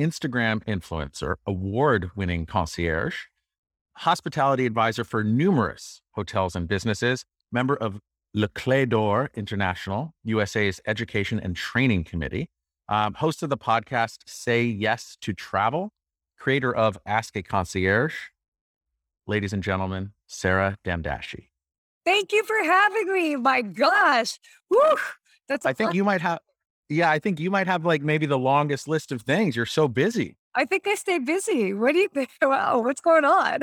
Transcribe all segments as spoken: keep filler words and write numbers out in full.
Instagram influencer, award-winning concierge, hospitality advisor for numerous hotels and businesses, member of Le Clé d'Or International, U S A's Education and Training Committee, um, host of the podcast Say Yes to Travel, creator of Ask a Concierge. Ladies and gentlemen, Sarah Dandashi. Thank you for having me. My gosh. Woo. That's I think fun. you might have, yeah, I think you might have like maybe the longest list of things. You're so busy. I think I stay busy. What do you think? Wow, what's going on?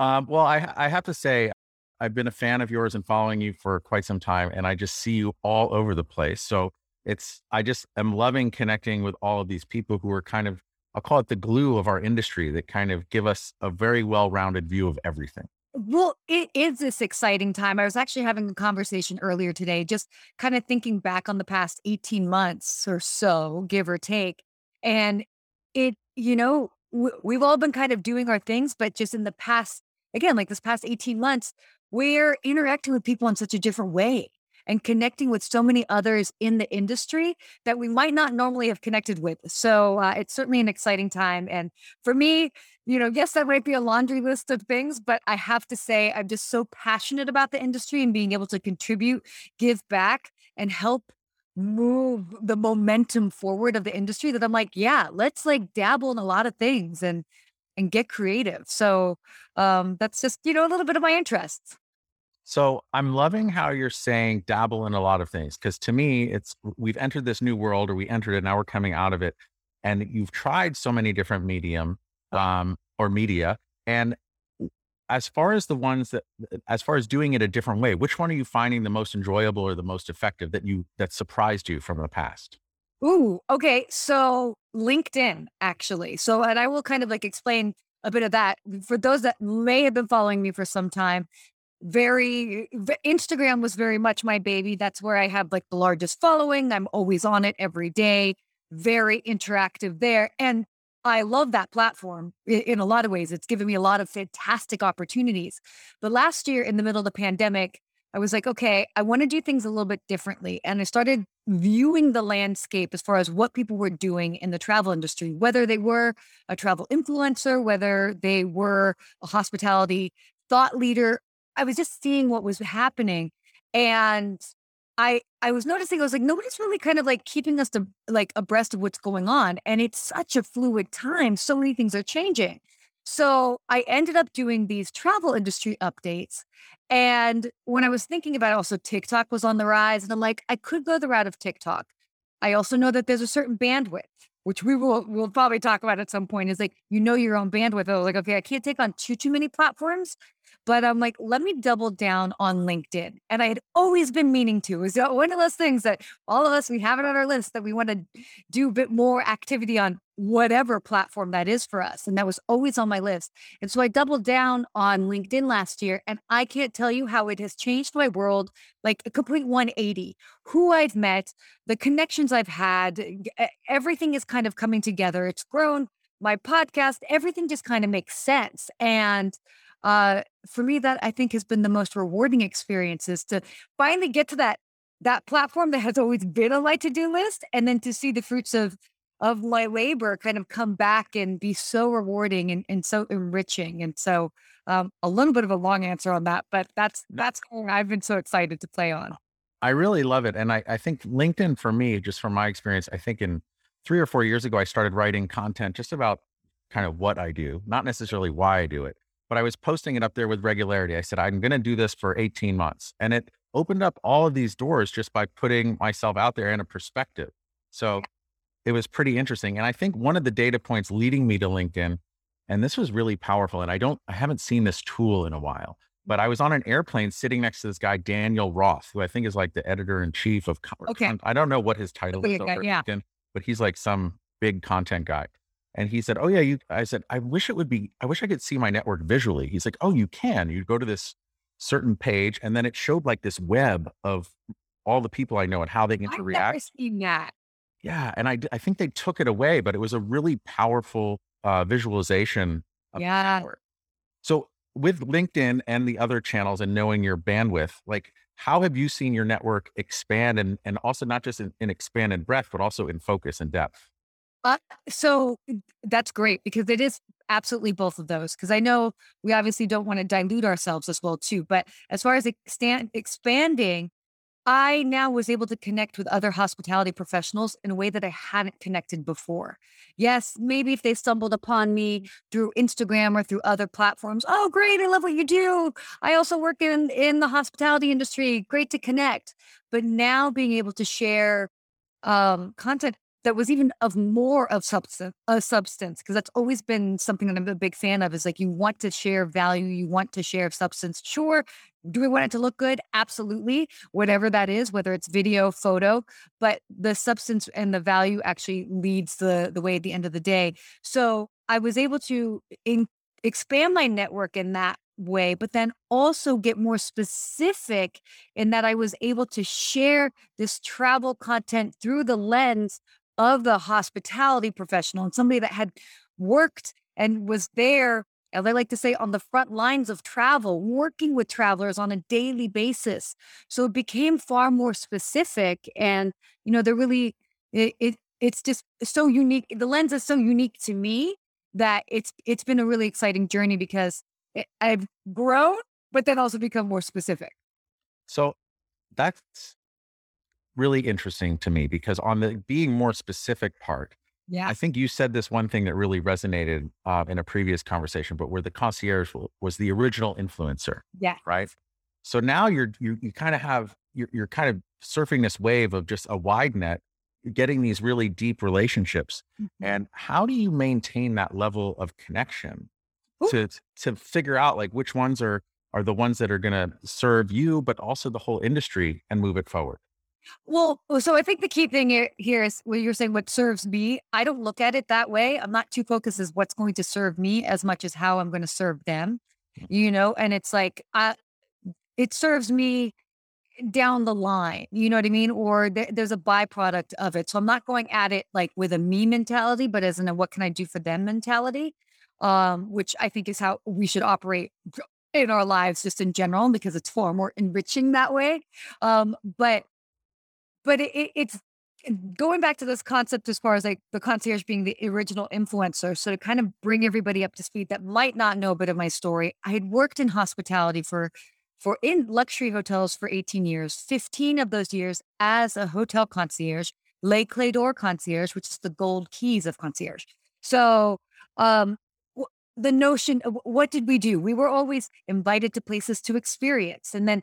um, well, I, I have to say, I've been a fan of yours and following you for quite some time, and I just see you all over the place. So it's, I just am loving connecting with all of these people who are kind of, I'll call it the glue of our industry, that kind of give us a very well-rounded view of everything. Well, it is this exciting time. I was actually having a conversation earlier today, just kind of thinking back on the past eighteen months or so, give or take. And it, you know, w- we've all been kind of doing our things, but just in the past, again, like this past eighteen months, we're interacting with people in such a different way and connecting with so many others in the industry that we might not normally have connected with. So uh, it's certainly an exciting time. And for me, you know, yes, that might be a laundry list of things, but I have to say, I'm just so passionate about the industry and being able to contribute, give back, and help move the momentum forward of the industry that I'm like, yeah, let's like dabble in a lot of things and, and get creative. So um, that's just, you know, a little bit of my interests. So I'm loving how you're saying dabble in a lot of things, because to me, it's we've entered this new world, or we entered it, now we're coming out of it. And you've tried so many different medium um, or media. And as far as the ones that, as far as doing it a different way, which one are you finding the most enjoyable or the most effective that you that surprised you from the past? Ooh, okay. So LinkedIn, actually. So, and I will kind of like explain a bit of that for those that may have been following me for some time. Very Instagram was very much my baby. That's where I have like the largest following. I'm always on it every day. Very interactive there. And I love that platform in a lot of ways. It's given me a lot of fantastic opportunities. But last year in the middle of the pandemic, I was like, okay, I want to do things a little bit differently. And I started viewing the landscape as far as what people were doing in the travel industry, whether they were a travel influencer, whether they were a hospitality thought leader. I was just seeing what was happening, and I I was noticing, I was like, nobody's really kind of like keeping us to, like abreast of what's going on. And it's such a fluid time. So many things are changing. So I ended up doing these travel industry updates. And when I was thinking about it, also TikTok was on the rise, and I'm like, I could go the route of TikTok. I also know that there's a certain bandwidth, which we will we'll probably talk about at some point, is like, you know, your own bandwidth. I was like, okay, I can't take on too, too many platforms, but I'm like, let me double down on LinkedIn. And I had always been meaning to. It was one of those things that all of us, we have it on our list that we want to do a bit more activity on whatever platform that is for us. And that was always on my list. And so I doubled down on LinkedIn last year, and I can't tell you how it has changed my world, like a complete one eighty, who I've met, the connections I've had, everything is kind of coming together. It's grown, my podcast, everything just kind of makes sense. And uh, for me, that I think has been the most rewarding experience, is to finally get to that, that platform that has always been on my to-do list. And then to see the fruits of, of my labor kind of come back and be so rewarding and, and so enriching. And so, um, a little bit of a long answer on that, but that's, that's what I've been so excited to play on. I really love it. And I, I think LinkedIn for me, just from my experience, I think in three or four years ago, I started writing content just about kind of what I do, not necessarily why I do it, but I was posting it up there with regularity. I said, I'm going to do this for eighteen months. And it opened up all of these doors just by putting myself out there in a perspective. So it was pretty interesting. And I think one of the data points leading me to LinkedIn, and this was really powerful, and I don't, I haven't seen this tool in a while, but I was on an airplane sitting next to this guy, Daniel Roth, who I think is like the editor in chief of, okay. I don't know what his title is over LinkedIn, but he's like some big content guy. And he said, oh yeah, you, I said, I wish it would be, I wish I could see my network visually. He's like, oh, you can, you go to this certain page. And then it showed like this web of all the people I know and how they interact. I've never seen that. Yeah. And I, I think they took it away, but it was a really powerful uh, visualization of yeah. power. So with LinkedIn and the other channels and knowing your bandwidth, like how have you seen your network expand and, and also not just in, in expand and breadth, but also in focus and depth? Uh, so that's great because it is absolutely both of those. Because I know we obviously don't want to dilute ourselves as well too, but as far as extand, expanding, I now was able to connect with other hospitality professionals in a way that I hadn't connected before. Yes, maybe if they stumbled upon me through Instagram or through other platforms, oh, great, I love what you do. I also work in, in the hospitality industry. Great to connect. But now being able to share um, content that was even of more of substance, a substance, because that's always been something that I'm a big fan of is like, you want to share value. You want to share substance. Sure. Do we want it to look good? Absolutely. Whatever that is, whether it's video, photo, but the substance and the value actually leads the, the way at the end of the day. So I was able to in, expand my network in that way, but then also get more specific in that I was able to share this travel content through the lens of the hospitality professional and somebody that had worked and was there, as I like to say, on the front lines of travel, working with travelers on a daily basis. So it became far more specific. And, you know, they're really, it, it it's just so unique. The lens is so unique to me that it's it's been a really exciting journey because it, I've grown, but then also become more specific. So that's really interesting to me because on the being more specific part, yeah, I think you said this one thing that really resonated uh, in a previous conversation, but where the concierge was the original influencer. Yeah. Right. So now you're, you, you kind of have, you're, you're kind of surfing this wave of just a wide net, getting these really deep relationships. Mm-hmm. And how do you maintain that level of connection Ooh. to, to figure out like which ones are, are the ones that are going to serve you, but also the whole industry and move it forward? Well, so I think the key thing here is what you're saying, what serves me. I don't look at it that way. I'm not too focused as what's going to serve me as much as how I'm going to serve them, you know, and it's like, I, it serves me down the line, you know what I mean? Or th- there's a byproduct of it. So I'm not going at it like with a me mentality, but as in a, what can I do for them mentality, um, which I think is how we should operate in our lives just in general, because it's far more enriching that way. Um, but But it, it's going back to this concept as far as like the concierge being the original influencer. So to kind of bring everybody up to speed that might not know a bit of my story, I had worked in hospitality for, for in luxury hotels for eighteen years, fifteen of those years as a hotel concierge, Le Clé d'Or concierge, which is the gold keys of concierge. So um, the notion of what did we do? We were always invited to places to experience. And then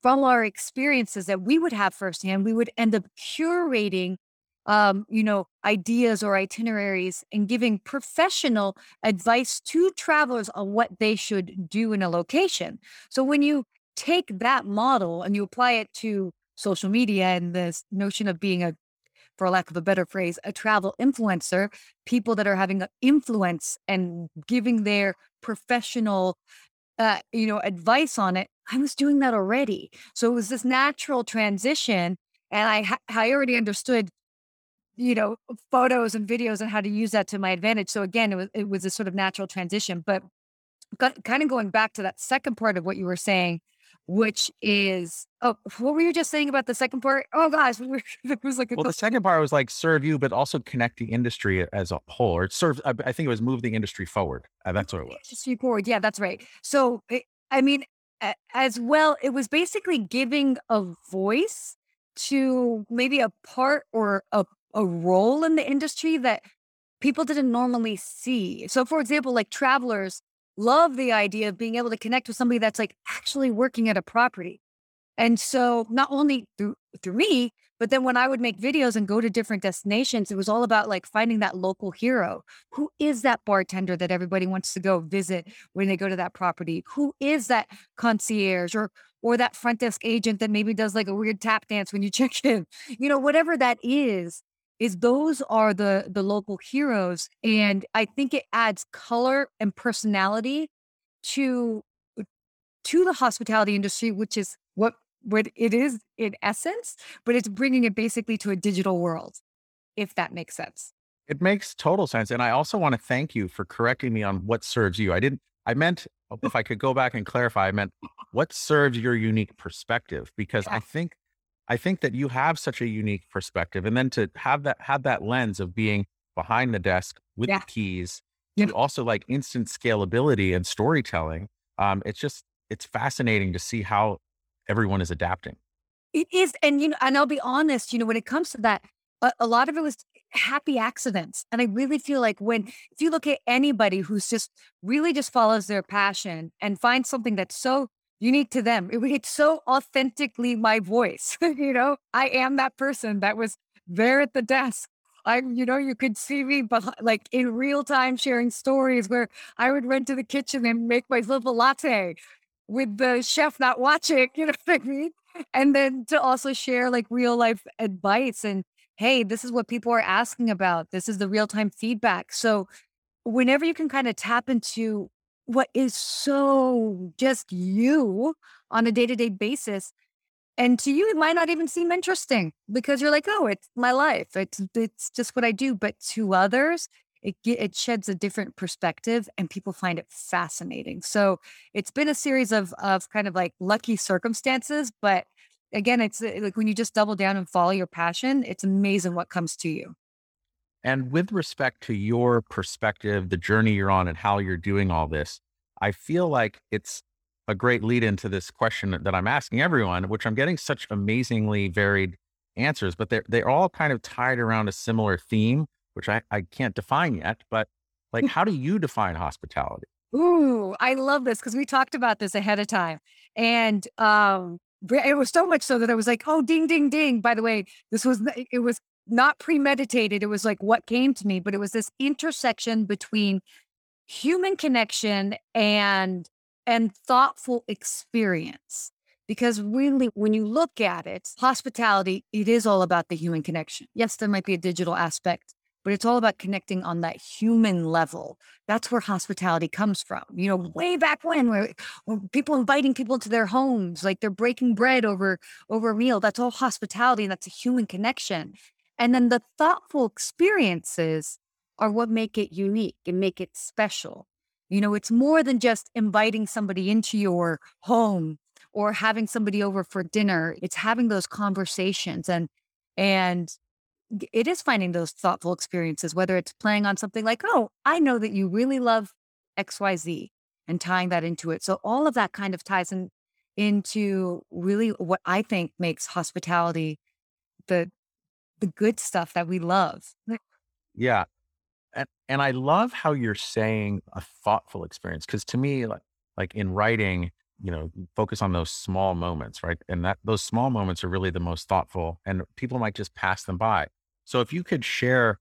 from our experiences that we would have firsthand, we would end up curating, um, you know, ideas or itineraries and giving professional advice to travelers on what they should do in a location. So when you take that model and you apply it to social media and this notion of being a, for lack of a better phrase, a travel influencer, people that are having an influence and giving their professional, uh, you know, advice on it, I was doing that already. So it was this natural transition. And I, I already understood, you know, photos and videos and how to use that to my advantage. So again, it was, it was a sort of natural transition, but got, kind of going back to that second part of what you were saying, which is, oh, what were you just saying about the second part? Oh gosh, we were, it was like, a well, the second part was like serve you, but also connect the industry as a whole, or it serves, I, I think it was move the industry forward. Uh, that's what it was. Industry forward. Yeah, that's right. So, it, I mean, as well, it was basically giving a voice to maybe a part or a, a role in the industry that people didn't normally see. So for example, like travelers love the idea of being able to connect with somebody that's like actually working at a property. And so not only through through me, but then when I would make videos and go to different destinations, it was all about like finding that local hero. Who is that bartender that everybody wants to go visit when they go to that property? Who is that concierge or or that front desk agent that maybe does like a weird tap dance when you check in? You know, whatever that is, is those are the, the local heroes. And I think it adds color and personality to, to the hospitality industry, which is what, what it is in essence, but it's bringing it basically to a digital world, if that makes sense. It makes total sense. And I also want to thank you for correcting me on what serves you. I didn't, I meant, if I could go back and clarify, I meant what serves your unique perspective, because yeah. I think, I think that you have such a unique perspective, and then to have that, have that lens of being behind the desk with yeah. the keys, and yeah. also like instant scalability and storytelling. Um, it's just, it's fascinating to see how everyone is adapting. It is. And, you know, and I'll be honest, you know, when it comes to that, a, a lot of it was happy accidents. And I really feel like when, if you look at anybody who's just really just follows their passion and finds something that's so unique to them, it, it's so authentically my voice, you know, I am that person that was there at the desk. I'm, you know, you could see me, but like in real time sharing stories where I would run to the kitchen and make myself a latte with the chef not watching, you know what I mean? And then to also share like real life advice and, hey, this is what people are asking about. This is the real-time feedback. So whenever you can kind of tap into what is so just you on a day-to-day basis, and to you, it might not even seem interesting because you're like, oh, it's my life. It's, it's just what I do. But to others, it, it sheds a different perspective and people find it fascinating. So it's been a series of, of kind of like lucky circumstances, but again, it's like when you just double down and follow your passion, it's amazing what comes to you. And with respect to your perspective, the journey you're on and how you're doing all this, I feel like it's a great lead into this question that I'm asking everyone, which I'm getting such amazingly varied answers, but they're, they're all kind of tied around a similar theme, which I, I can't define yet, but like, how do you define hospitality? Ooh, I love this because we talked about this ahead of time. And, um, it was so much so that I was like, oh, ding, ding, ding. By the way, this was, it was not premeditated. It was like what came to me, but it was this intersection between human connection and, and thoughtful experience. Because really, when you look at it, hospitality, it is all about the human connection. Yes, there might be a digital aspect, but it's all about connecting on that human level. That's where hospitality comes from. You know, way back when, where, when people inviting people to their homes, like they're breaking bread over, over a meal, that's all hospitality. And that's a human connection. And then the thoughtful experiences are what make it unique and make it special. You know, it's more than just inviting somebody into your home or having somebody over for dinner. It's having those conversations and, and, it is finding those thoughtful experiences, whether it's playing on something like, oh, I know that you really love X Y Z and tying that into it. So all of that kind of ties in, into really what I think makes hospitality the the good stuff that we love. Yeah. And and I love how you're saying a thoughtful experience, because to me, like, like in writing, you know, focus on those small moments, right? And that those small moments are really the most thoughtful, and people might just pass them by. So if you could share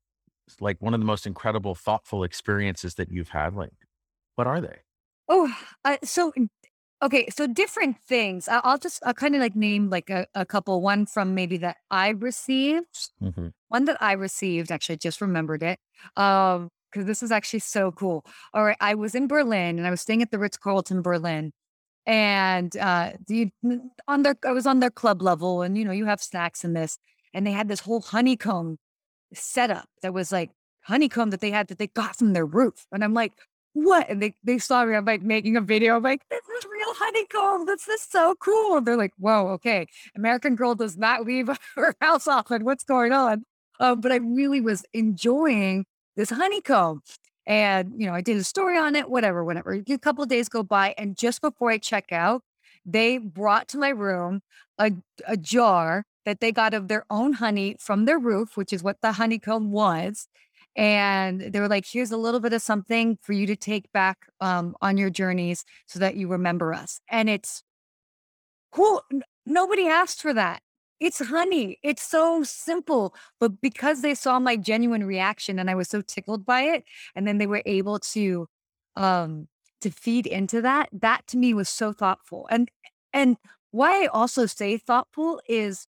like one of the most incredible thoughtful experiences that you've had, like what are they? Oh, uh, so, okay. So different things. I, I'll just, I'll kind of like name like a, a couple, one from maybe that I received, mm-hmm. one that I received, actually I just remembered it. Um, cause this is actually so cool. All right. I was in Berlin and I was staying at the Ritz-Carlton Berlin. And uh, the, on their, I was on their club level, and you know, you have snacks in this, and they had this whole honeycomb setup that was like honeycomb that they had that they got from their roof. And I'm like, what? And they they saw me. I'm like making a video. I'm like, this is real honeycomb. This is so cool. And they're like, whoa, okay, American Girl does not leave her house often. What's going on? Uh, but I really was enjoying this honeycomb. And, you know, I did a story on it, whatever, whatever. A couple of days go by. And just before I check out, they brought to my room a, a jar that they got of their own honey from their roof, which is what the honeycomb was. And they were like, here's a little bit of something for you to take back um, on your journeys so that you remember us. And it's cool. N- nobody asked for that. It's honey. It's so simple. But because they saw my genuine reaction and I was so tickled by it, and then they were able to um, to feed into that, that to me was so thoughtful. And and why I also say thoughtful is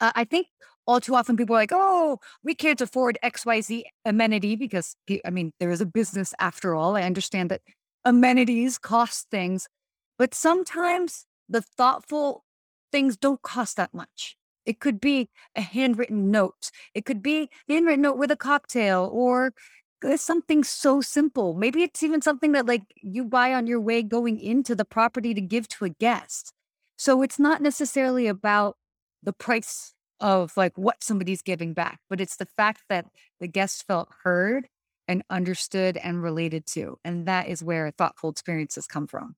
uh, I think all too often people are like, oh, we can't afford X Y Z amenity because, I mean, there is a business after all. I understand that amenities cost things, but sometimes the thoughtful things don't cost that much. It could be a handwritten note. It could be a handwritten note with a cocktail, or something so simple. Maybe it's even something that like you buy on your way going into the property to give to a guest. So it's not necessarily about the price of like what somebody's giving back, but it's the fact that the guest felt heard and understood and related to. And that is where thoughtful experiences come from.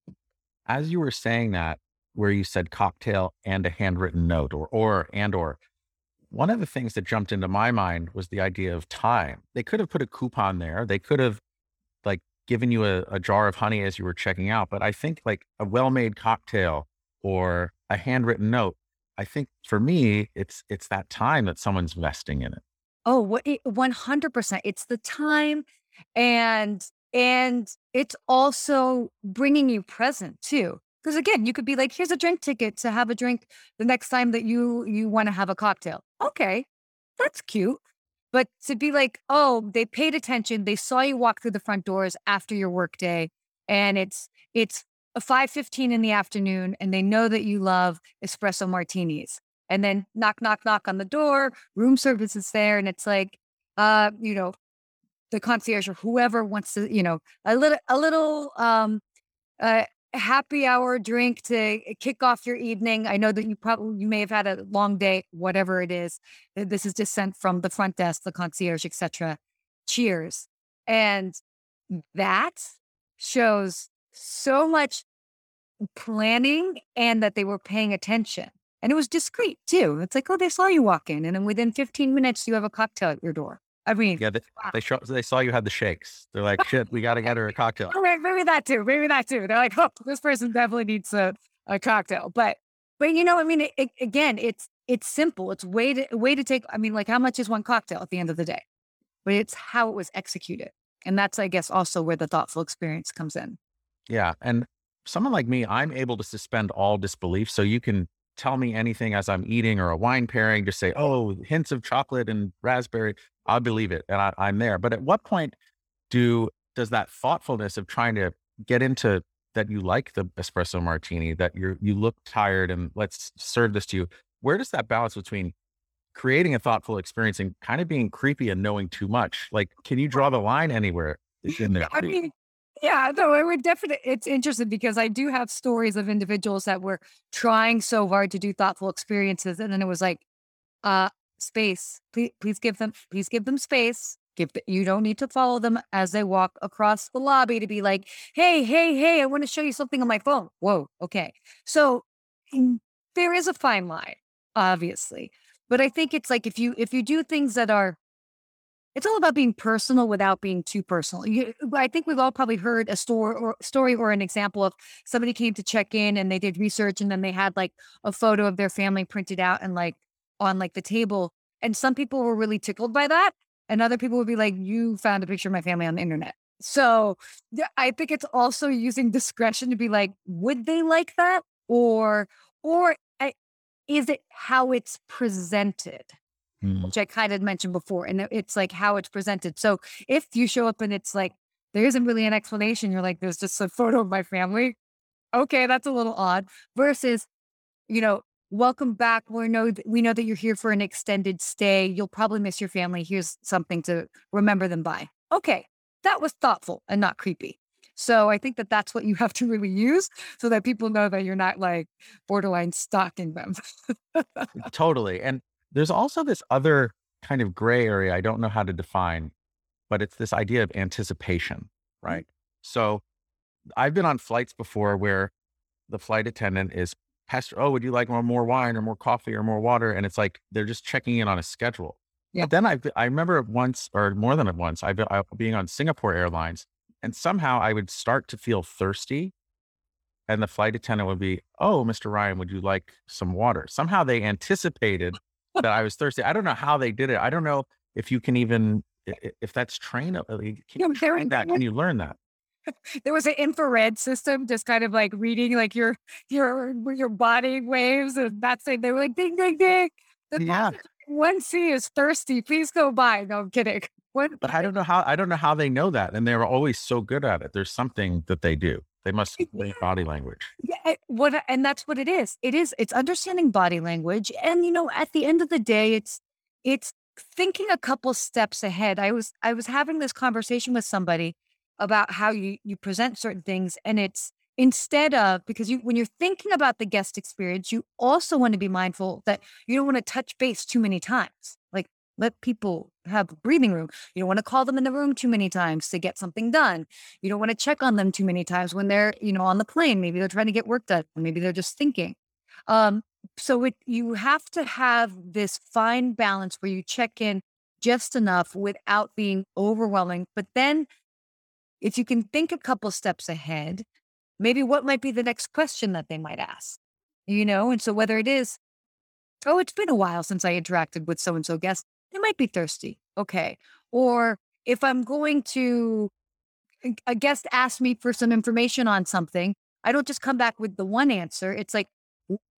As you were saying that, where you said cocktail and a handwritten note or, or, and, or, one of the things that jumped into my mind was the idea of time. They could have put a coupon there. They could have like given you a, a jar of honey as you were checking out. But I think like a well-made cocktail or a handwritten note, I think for me, it's, it's that time that someone's investing in it. Oh, one hundred percent. It's the time, and, and it's also bringing you present too. Because again, you could be like, here's a drink ticket to have a drink the next time that you, you want to have a cocktail. Okay, that's cute. But to be like, oh, they paid attention. They saw you walk through the front doors after your work day. And it's, it's five fifteen in the afternoon. And they know that you love espresso martinis. And then knock, knock, knock on the door. Room service is there. And it's like, uh, you know, the concierge or whoever wants to, you know, a little, a little, um, uh, happy hour drink to kick off your evening. I know that you probably, you may have had a long day, whatever it is. This is just sent from the front desk, the concierge, et cetera. Cheers. And that shows so much planning and that they were paying attention. And it was discreet too. It's like, oh, they saw you walk in and then within fifteen minutes, you have a cocktail at your door. I mean, yeah, they, wow. they, show, they saw you had the shakes. They're like, shit, we got to get her a cocktail. All right, maybe that too. Maybe that too. They're like, oh, this person definitely needs a, a cocktail. But, but you know, I mean, it, it, again, it's, it's simple. It's way to, way to take, I mean, like how much is one cocktail at the end of the day, but it's how it was executed. And that's, I guess, also where the thoughtful experience comes in. Yeah. And someone like me, I'm able to suspend all disbelief. So you can tell me anything as I'm eating or a wine pairing, just say, oh, hints of chocolate and raspberry. I believe it. And I, I'm there. But at what point do, does that thoughtfulness of trying to get into that, you like the espresso martini, that you're, you look tired and let's serve this to you. Where does that balance between creating a thoughtful experience and kind of being creepy and knowing too much? Like, can you draw the line anywhere in there? I mean, yeah, no, it would definitely, it's interesting because I do have stories of individuals that were trying so hard to do thoughtful experiences. And then it was like, uh, space, please, please give them, please give them space. Give the, you don't need to follow them as they walk across the lobby to be like, hey, hey, hey, I want to show you something on my phone. Whoa. Okay. So there is a fine line, obviously, but I think it's like, if you, if you do things that are, it's all about being personal without being too personal. You, I think we've all probably heard a story or story or an example of somebody came to check in and they did research and then they had like a photo of their family printed out and like, on like the table. And some people were really tickled by that. And other people would be like, you found a picture of my family on the internet. So I think it's also using discretion to be like, would they like that? Or, or I, is it how it's presented? Mm. Which I kind of mentioned before. And it's like how it's presented. So if you show up and it's like, there isn't really an explanation. You're like, there's just a photo of my family. Okay. That's a little odd versus, you know, welcome back. We know we know that you're here for an extended stay. You'll probably miss your family. Here's something to remember them by. Okay, that was thoughtful and not creepy. So I think that that's what you have to really use so that people know that you're not like borderline stalking them. Totally. And there's also this other kind of gray area I don't know how to define, but it's this idea of anticipation, right? So I've been on flights before where the flight attendant is oh, would you like more, more wine or more coffee or more water? And it's like, they're just checking in on a schedule. Yeah. But then I I remember once or more than once, I've been being on Singapore Airlines and somehow I would start to feel thirsty and the flight attendant would be, oh, Mister Ryan, would you like some water? Somehow they anticipated that I was thirsty. I don't know how they did it. I don't know if you can even, if that's trainable. Can you yeah, train that? Can you learn that? There was an infrared system, just kind of like reading like your your your body waves, and that's it. They were like ding ding ding. The yeah, One C is thirsty. Please go buy. No, I'm kidding. One but I don't know how, I don't know how they know that. And they're always so good at it. There's something that they do. They must learn body language. Yeah, what, and that's what it is. It is, it's understanding body language. And, you know, at the end of the day, it's, it's thinking a couple steps ahead. I was, I was having this conversation with somebody about how you, you present certain things. And it's instead of, because you, when you're thinking about the guest experience, you also want to be mindful that you don't want to touch base too many times. Like, let people have breathing room. You don't want to call them in the room too many times to get something done. You don't want to check on them too many times when they're, you know, on the plane. Maybe they're trying to get work done. Maybe they're just thinking. Um, so it, you have to have this fine balance where you check in just enough without being overwhelming. But then if you can think a couple steps ahead, maybe what might be the next question that they might ask, you know? And so whether it is, oh, it's been a while since I interacted with so-and-so guest. They might be thirsty. Okay. Or if I'm going to, a guest asked me for some information on something, I don't just come back with the one answer. It's like,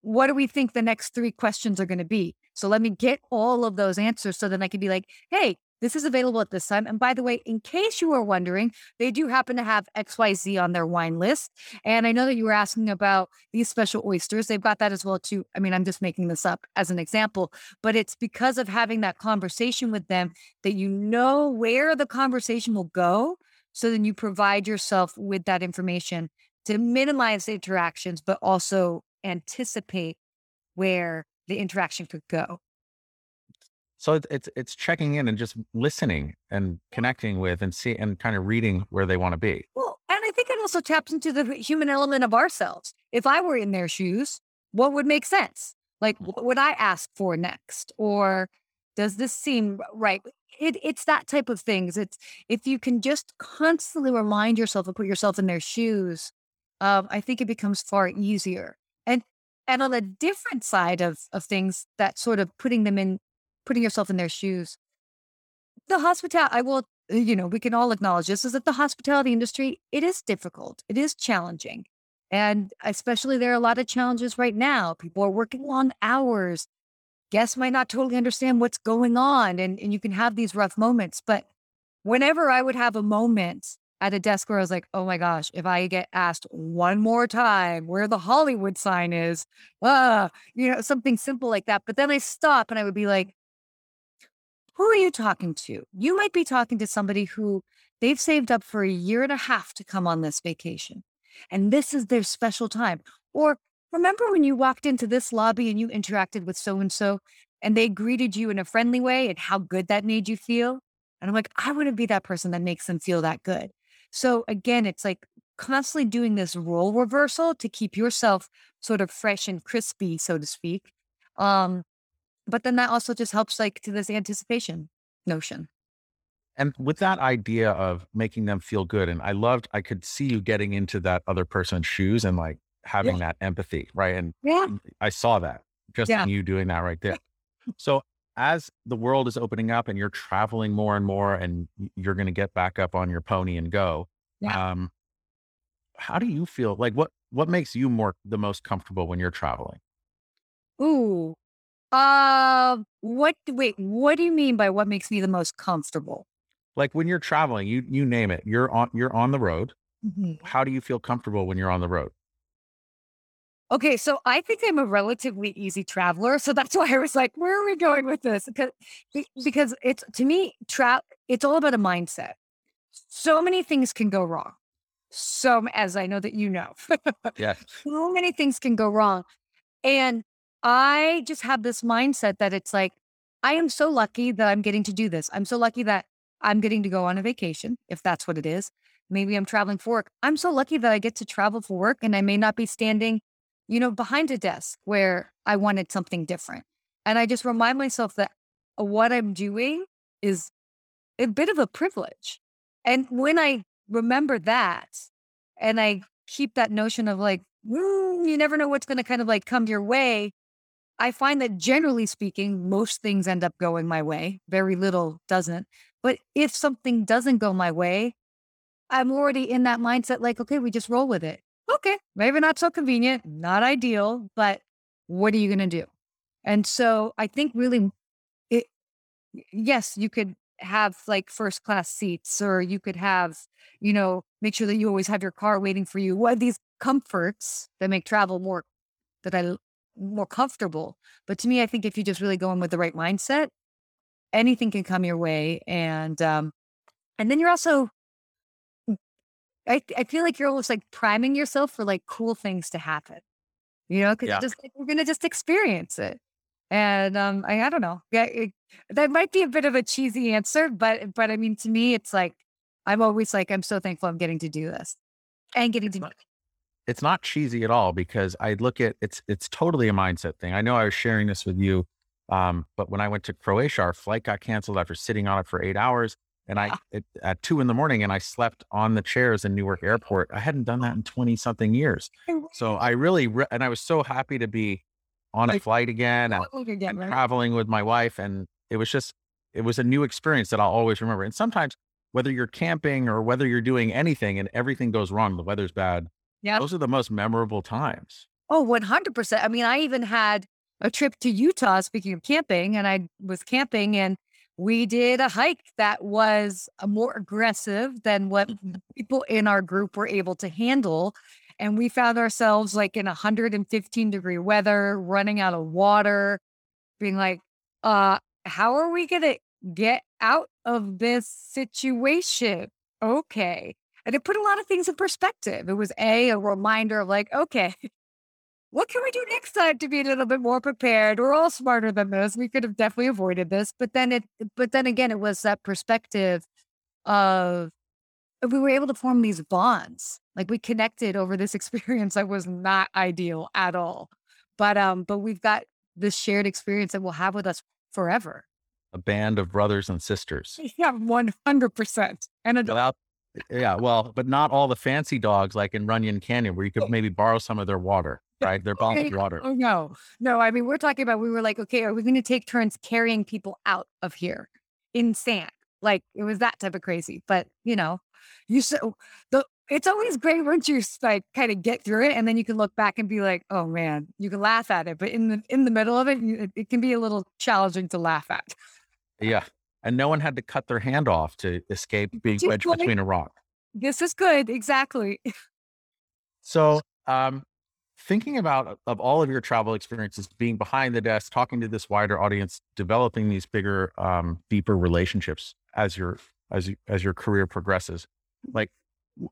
what do we think the next three questions are going to be? So let me get all of those answers so then I can be like, hey, this is available at this time. And by the way, in case you are wondering, they do happen to have X Y Z on their wine list. And I know that you were asking about these special oysters. They've got that as well too. I mean, I'm just making this up as an example, but it's because of having that conversation with them that you know where the conversation will go. So then you provide yourself with that information to minimize the interactions, but also anticipate where the interaction could go. So it's, it's checking in and just listening and connecting with and see and kind of reading where they want to be. Well, and I think it also taps into the human element of ourselves. If I were in their shoes, what would make sense? Like, what would I ask for next? Or does this seem right? It, it's that type of things. It's, if you can just constantly remind yourself and put yourself in their shoes, um, I think it becomes far easier. And, and on a different side of, of things, that sort of putting them in, putting yourself in their shoes. The hospitality, I will, you know, we can all acknowledge this, is that the hospitality industry, it is difficult. It is challenging. And especially there are a lot of challenges right now. People are working long hours. Guests might not totally understand what's going on. And, and you can have these rough moments. But whenever I would have a moment at a desk where I was like, oh my gosh, if I get asked one more time where the Hollywood sign is, uh, you know, something simple like that. But then I stop and I would be like, who are you talking to? You might be talking to somebody who they've saved up for a year and a half to come on this vacation. And this is their special time. Or remember when you walked into this lobby and you interacted with so-and-so and they greeted you in a friendly way and how good that made you feel? And I'm like, I want to be that person that makes them feel that good. So again, it's like constantly doing this role reversal to keep yourself sort of fresh and crispy, so to speak. Um, But then that also just helps like to this anticipation notion. And with that idea of making them feel good. And I loved, I could see you getting into that other person's shoes and like having yeah. that empathy. Right. And yeah. I saw that just yeah. in you doing that right there. So as the world is opening up and you're traveling more and more and you're going to get back up on your pony and go, yeah. um, how do you feel? Like what, what makes you more, the most comfortable when you're traveling? Ooh. Uh, what, wait, what do you mean by what makes me the most comfortable? Like when you're traveling, you, you name it, you're on, you're on the road. Mm-hmm. How do you feel comfortable when you're on the road? Okay. So I think I'm a relatively easy traveler. So that's why I was like, where are we going with this? Because, because it's, to me, tra- it's all about a mindset. So many things can go wrong. So as I know that, you know, yeah. so many things can go wrong. And I just have this mindset that it's like, I am so lucky that I'm getting to do this. I'm so lucky that I'm getting to go on a vacation, if that's what it is. Maybe I'm traveling for work. I'm so lucky that I get to travel for work and I may not be standing, you know, behind a desk where I wanted something different. And I just remind myself that what I'm doing is a bit of a privilege. And when I remember that and I keep that notion of like, mm, you never know what's going to kind of like come your way. I find that generally speaking, most things end up going my way. Very little doesn't. But if something doesn't go my way, I'm already in that mindset like, okay, we just roll with it. Okay, maybe not so convenient, not ideal, but what are you going to do? And so I think really yes, you could have like first class seats, or you could have, you know, make sure that you always have your car waiting for you. What are these comforts that make travel more, that I more comfortable? But to me, I think if you just really go in with the right mindset, anything can come your way. And, um, and then you're also, I I feel like you're almost like priming yourself for like cool things to happen, you know, cause yeah. just like, we're going to just experience it. And, um, I, I don't know. Yeah. It, that might be a bit of a cheesy answer, but, but I mean, to me, it's like, I'm always like, I'm so thankful I'm getting to do this and getting it's to. Not, it's not cheesy at all, because I look at it's, it's totally a mindset thing. I know I was sharing this with you. Um, but when I went to Croatia, our flight got canceled after sitting on it for eight hours. And I, it, at two in the morning, and I slept on the chairs in Newark Airport. I hadn't done that in twenty something years. So I really, re- and I was so happy to be on a flight again and, and traveling with my wife. And it was just, it was a new experience that I'll always remember. And sometimes whether you're camping or whether you're doing anything and everything goes wrong, the weather's bad. Yeah. Those are the most memorable times. Oh, one hundred percent. I mean, I even had a trip to Utah, speaking of camping, and I was camping and we did a hike that was more aggressive than what people in our group were able to handle. And we found ourselves like in one hundred fifteen degree weather, running out of water, being like, uh, how are we going to get out of this situation? Okay. And it put a lot of things in perspective. It was a, a reminder of like, okay, what can we do next time to be a little bit more prepared? We're all smarter than this. We could have definitely avoided this. But then it, but then again, it was that perspective of, we were able to form these bonds. Like we connected over this experience that was not ideal at all. But, um, but we've got this shared experience that we'll have with us forever. A band of brothers and sisters. Yeah, one hundred percent. And a dog. Yeah, well, but not all the fancy dogs like in Runyon Canyon where you could maybe borrow some of their water. Right. They're bottled water. Oh, no, no. I mean, we're talking about, we were like, okay, are we going to take turns carrying people out of here in sand? Like it was that type of crazy, but you know, you so the, it's always great once you like kind of get through it and then you can look back and be like, oh man, you can laugh at it. But in the, in the middle of it, you, it can be a little challenging to laugh at. Yeah. And no one had to cut their hand off to escape being Did wedged between a rock. This is good. Exactly. So, um, thinking about of all of your travel experiences, being behind the desk, talking to this wider audience, developing these bigger, um, deeper relationships as your, as you, as your career progresses, like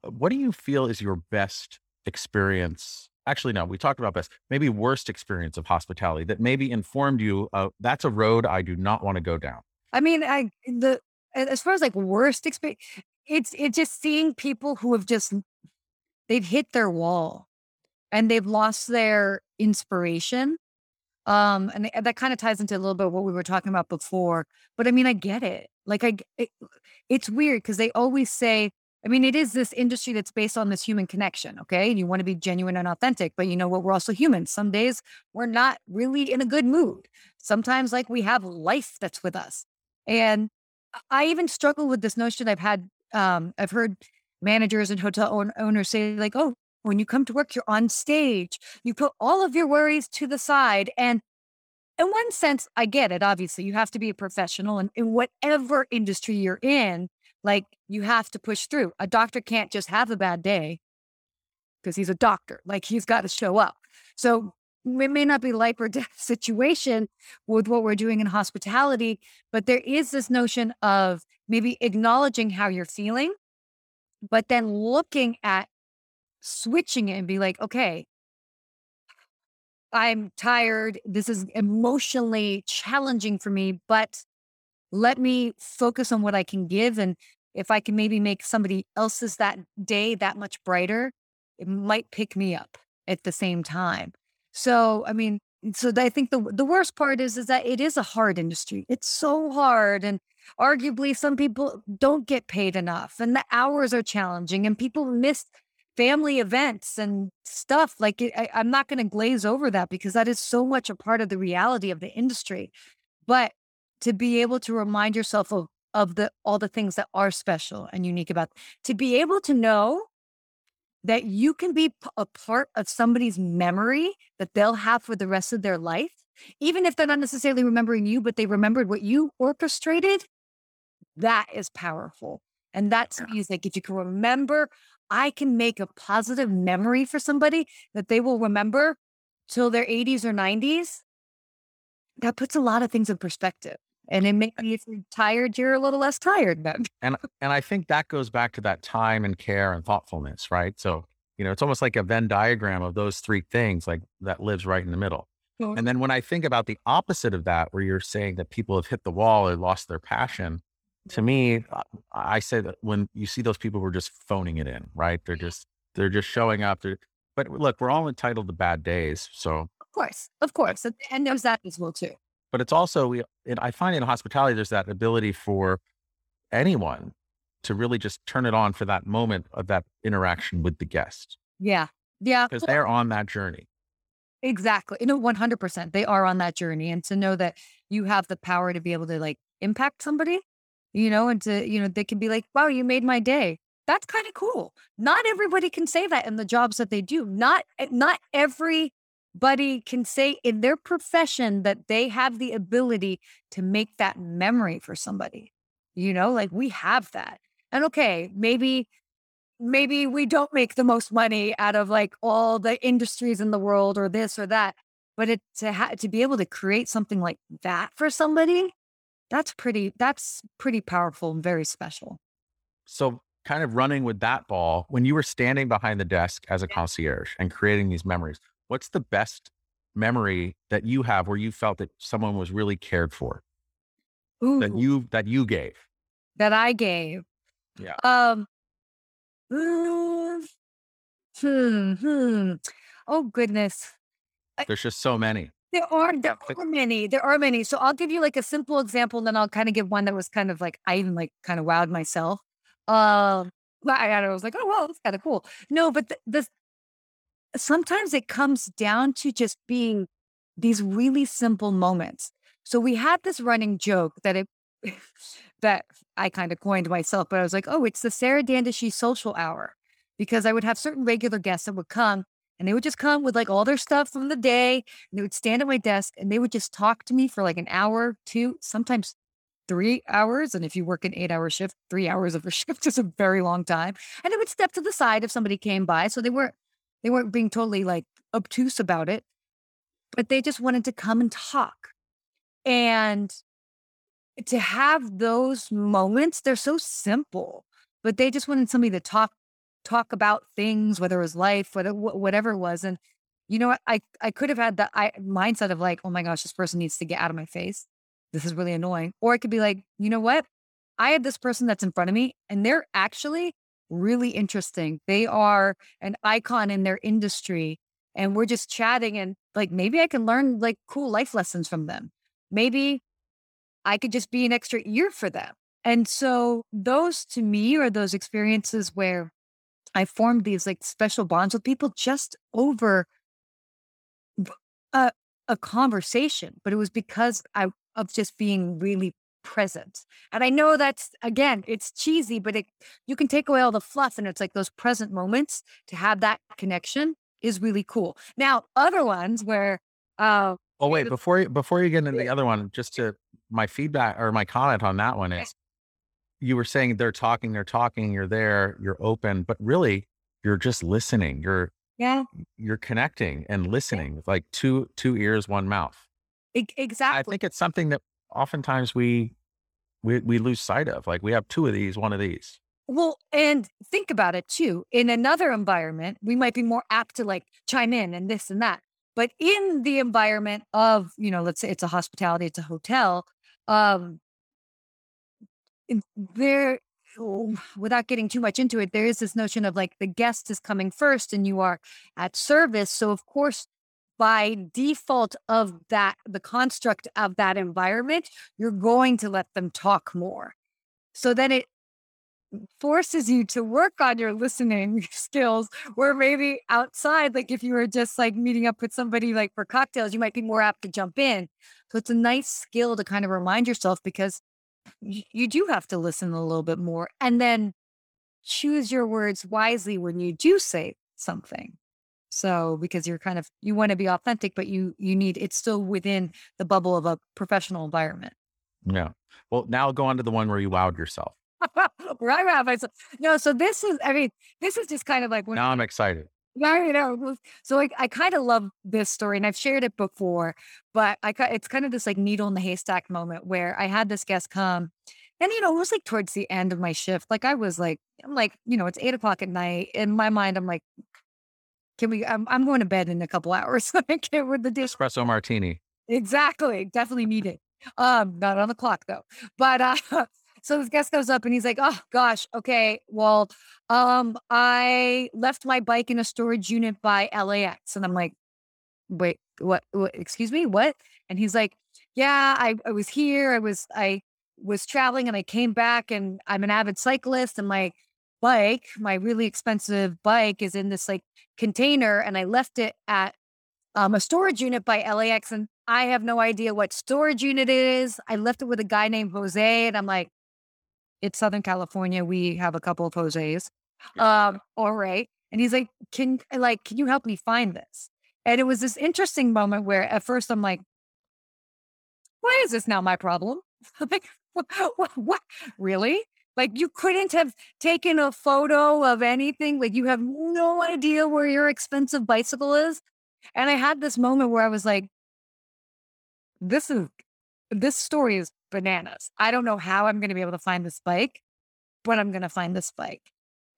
what do you feel is your best experience? Actually, no, we talked about best, maybe worst experience of hospitality that maybe informed you uh, that's a road I do not want to go down. I mean, I, the, as far as like worst experience, it's, it's just seeing people who have just, they've hit their wall. And they've lost their inspiration. Um, and that kind of ties into a little bit what we were talking about before. But I mean, I get it. Like, I, it, it's weird because they always say, I mean, it is this industry that's based on this human connection, okay? And you want to be genuine and authentic, but you know what? We're also humans. Some days we're not really in a good mood. Sometimes like we have life that's with us. And I even struggle with this notion I've had, um, I've heard managers and hotel own, owners say like, oh, when you come to work, you're on stage, you put all of your worries to the side. And in one sense, I get it. Obviously, you have to be a professional and in whatever industry you're in, like you have to push through. A doctor can't just have a bad day because he's a doctor, like he's got to show up. So it may not be life or death situation with what we're doing in hospitality, but there is this notion of maybe acknowledging how you're feeling, but then looking at switching it and be like, okay, I'm tired. This is emotionally challenging for me, but let me focus on what I can give. And if I can maybe make somebody else's that day that much brighter, it might pick me up at the same time. So, I mean, so I think the the worst part is, is that it is a hard industry. It's so hard. And arguably some people don't get paid enough and the hours are challenging and people miss family events and stuff like it, I, I'm not going to glaze over that because that is so much a part of the reality of the industry. But to be able to remind yourself of of the all the things that are special and unique about, to be able to know that you can be p- a part of somebody's memory that they'll have for the rest of their life Even if they're not necessarily remembering you, but they remembered what you orchestrated, that is powerful. And that's yeah. music. If you can remember, I can make a positive memory for somebody that they will remember till their eighties or nineties. That puts a lot of things in perspective. And it may be if you're tired, you're a little less tired then. And and I think that goes back to that time and care and thoughtfulness, right? So, you know, it's almost like a Venn diagram of those three things, like that lives right in the middle. Cool. And then when I think about the opposite of that, where you're saying that people have hit the wall or lost their passion, to me, I say that when you see those people who are just phoning it in, right? They're just, they're just showing up. But look, we're all entitled to bad days. So of course, of course. And there's that as well too. But it's also, we, it, I find in hospitality, there's that ability for anyone to really just turn it on for that moment of that interaction with the guest. Yeah. Yeah. Because they're on that journey. Exactly. You know, one hundred percent. They are on that journey. And to know that you have the power to be able to like impact somebody, you know, and to, you know, they can be like, wow, you made my day. That's kind of cool. Not everybody can say that in the jobs that they do. Not, not every buddy can say in their profession that they have the ability to make that memory for somebody, you know, like we have that. And okay, maybe, maybe we don't make the most money out of like all the industries in the world or this or that, but it, to ha- to be able to create something like that for somebody, that's pretty, that's pretty powerful and very special. So kind of running with that ball, when you were standing behind the desk as a concierge and creating these memories, what's the best memory that you have where you felt that someone was really cared for? Ooh, that you, that you gave? That I gave. Yeah. Um, hmm, hmm. Oh, goodness. There's I, just so many. There are, there are many. There are many. So I'll give you like a simple example, and then I'll kind of give one that was kind of like, I even like kind of wowed myself. Um, uh, I, I was like, oh, well, that's kind of cool. No, but th- this, sometimes it comes down to just being these really simple moments. So we had this running joke that it that I kind of coined myself, but I was like, oh, it's the Sarah Dandashi social hour, because I would have certain regular guests that would come, and they would just come with like all their stuff from the day, and they would stand at my desk and they would just talk to me for like an hour, two, sometimes three hours. And if you work an eight hour shift, three hours of a shift is a very long time. And they would step to the side if somebody came by. So they weren't They weren't being totally like obtuse about it, but they just wanted to come and talk. And to have those moments, they're so simple, but they just wanted somebody to talk, talk about things, whether it was life, whether, whatever it was. And you know what? I, I could have had the I, mindset of like, oh my gosh, this person needs to get out of my face. This is really annoying. Or it could be like, you know what? I have this person that's in front of me and they're actually really interesting. They are an icon in their industry, and we're just chatting, and like, maybe I can learn like cool life lessons from them. Maybe I could just be an extra ear for them. And so those to me are those experiences where I formed these like special bonds with people just over a, a conversation, but it was because I of just being really present. And I know that's, again, it's cheesy, but it, you can take away all the fluff, and it's like those present moments to have that connection is really cool. Now, other ones where, uh, oh wait, before you, before you get into the other one, just to my feedback or my comment on that one is, you were saying they're talking, they're talking, you're there, you're open, but really you're just listening. You're, yeah, you're connecting and listening with like two, two ears, one mouth. Exactly. I think it's something that oftentimes we, we, we lose sight of, like we have two of these, one of these. Well, and think about it too. In another environment, we might be more apt to like chime in and this and that, but in the environment of, you know, let's say it's a hospitality, it's a hotel, um, there, without getting too much into it, there is this notion of like the guest is coming first and you are at service. So of course, by default of that, the construct of that environment, you're going to let them talk more. So then it forces you to work on your listening skills, where maybe outside, like if you were just like meeting up with somebody like for cocktails, you might be more apt to jump in. So it's a nice skill to kind of remind yourself, because y- you do have to listen a little bit more, and then choose your words wisely when you do say something. So because you're kind of, you want to be authentic, but you, you need, it's still within the bubble of a professional environment. Yeah. Well, now go on to the one where you wowed yourself. Right, wow myself. No, so this is, I mean, this is just kind of like. When now I'm excited. Yeah, you know. So I, I kind of love this story, and I've shared it before, but I, it's kind of this like needle in the haystack moment where I had this guest come, and you know, it was like towards the end of my shift. Like I was like, I'm like, you know, it's eight o'clock at night. In my mind, I'm like, can we? I'm, I'm going to bed in a couple hours. I can't with the dish. Espresso martini. Exactly, definitely need it. Um, not on the clock though. But uh, so this guest goes up and he's like, oh gosh, okay, well, um, I left my bike in a storage unit by L A X. And I'm like, wait, what, what excuse me, what? And he's like, yeah, I, I was here. I was, I was traveling and I came back, and I'm an avid cyclist, and my bike, my really expensive bike, is in this like container, and I left it at um, a storage unit by L A X. And I have no idea what storage unit it is. I left it with a guy named Jose, and I'm like, it's Southern California. We have a couple of Jose's. Um, all right. And he's like, can like, can you help me find this? And it was this interesting moment where at first I'm like, why is this now my problem? Like, what, what, what? Really? Like, you couldn't have taken a photo of anything. Like, you have no idea where your expensive bicycle is. And I had this moment where I was like, this is, this story is bananas. I don't know how I'm going to be able to find this bike, but I'm going to find this bike,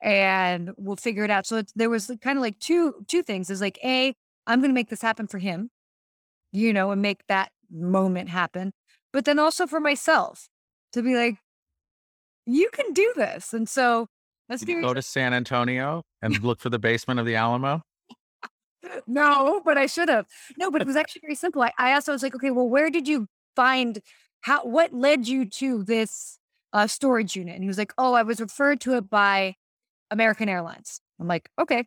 and we'll figure it out. So it, there was kind of like two, two things. Is like, A, I'm going to make this happen for him, you know, and make that moment happen. But then also for myself to be like, you can do this. And so let's go to San Antonio and look for the basement of the Alamo. No, but I should have. No, but it was actually very simple. I, I asked, I was like, okay, well, where did you find, how, what led you to this uh, storage unit? And he was like, oh, I was referred to it by American Airlines. I'm like, okay,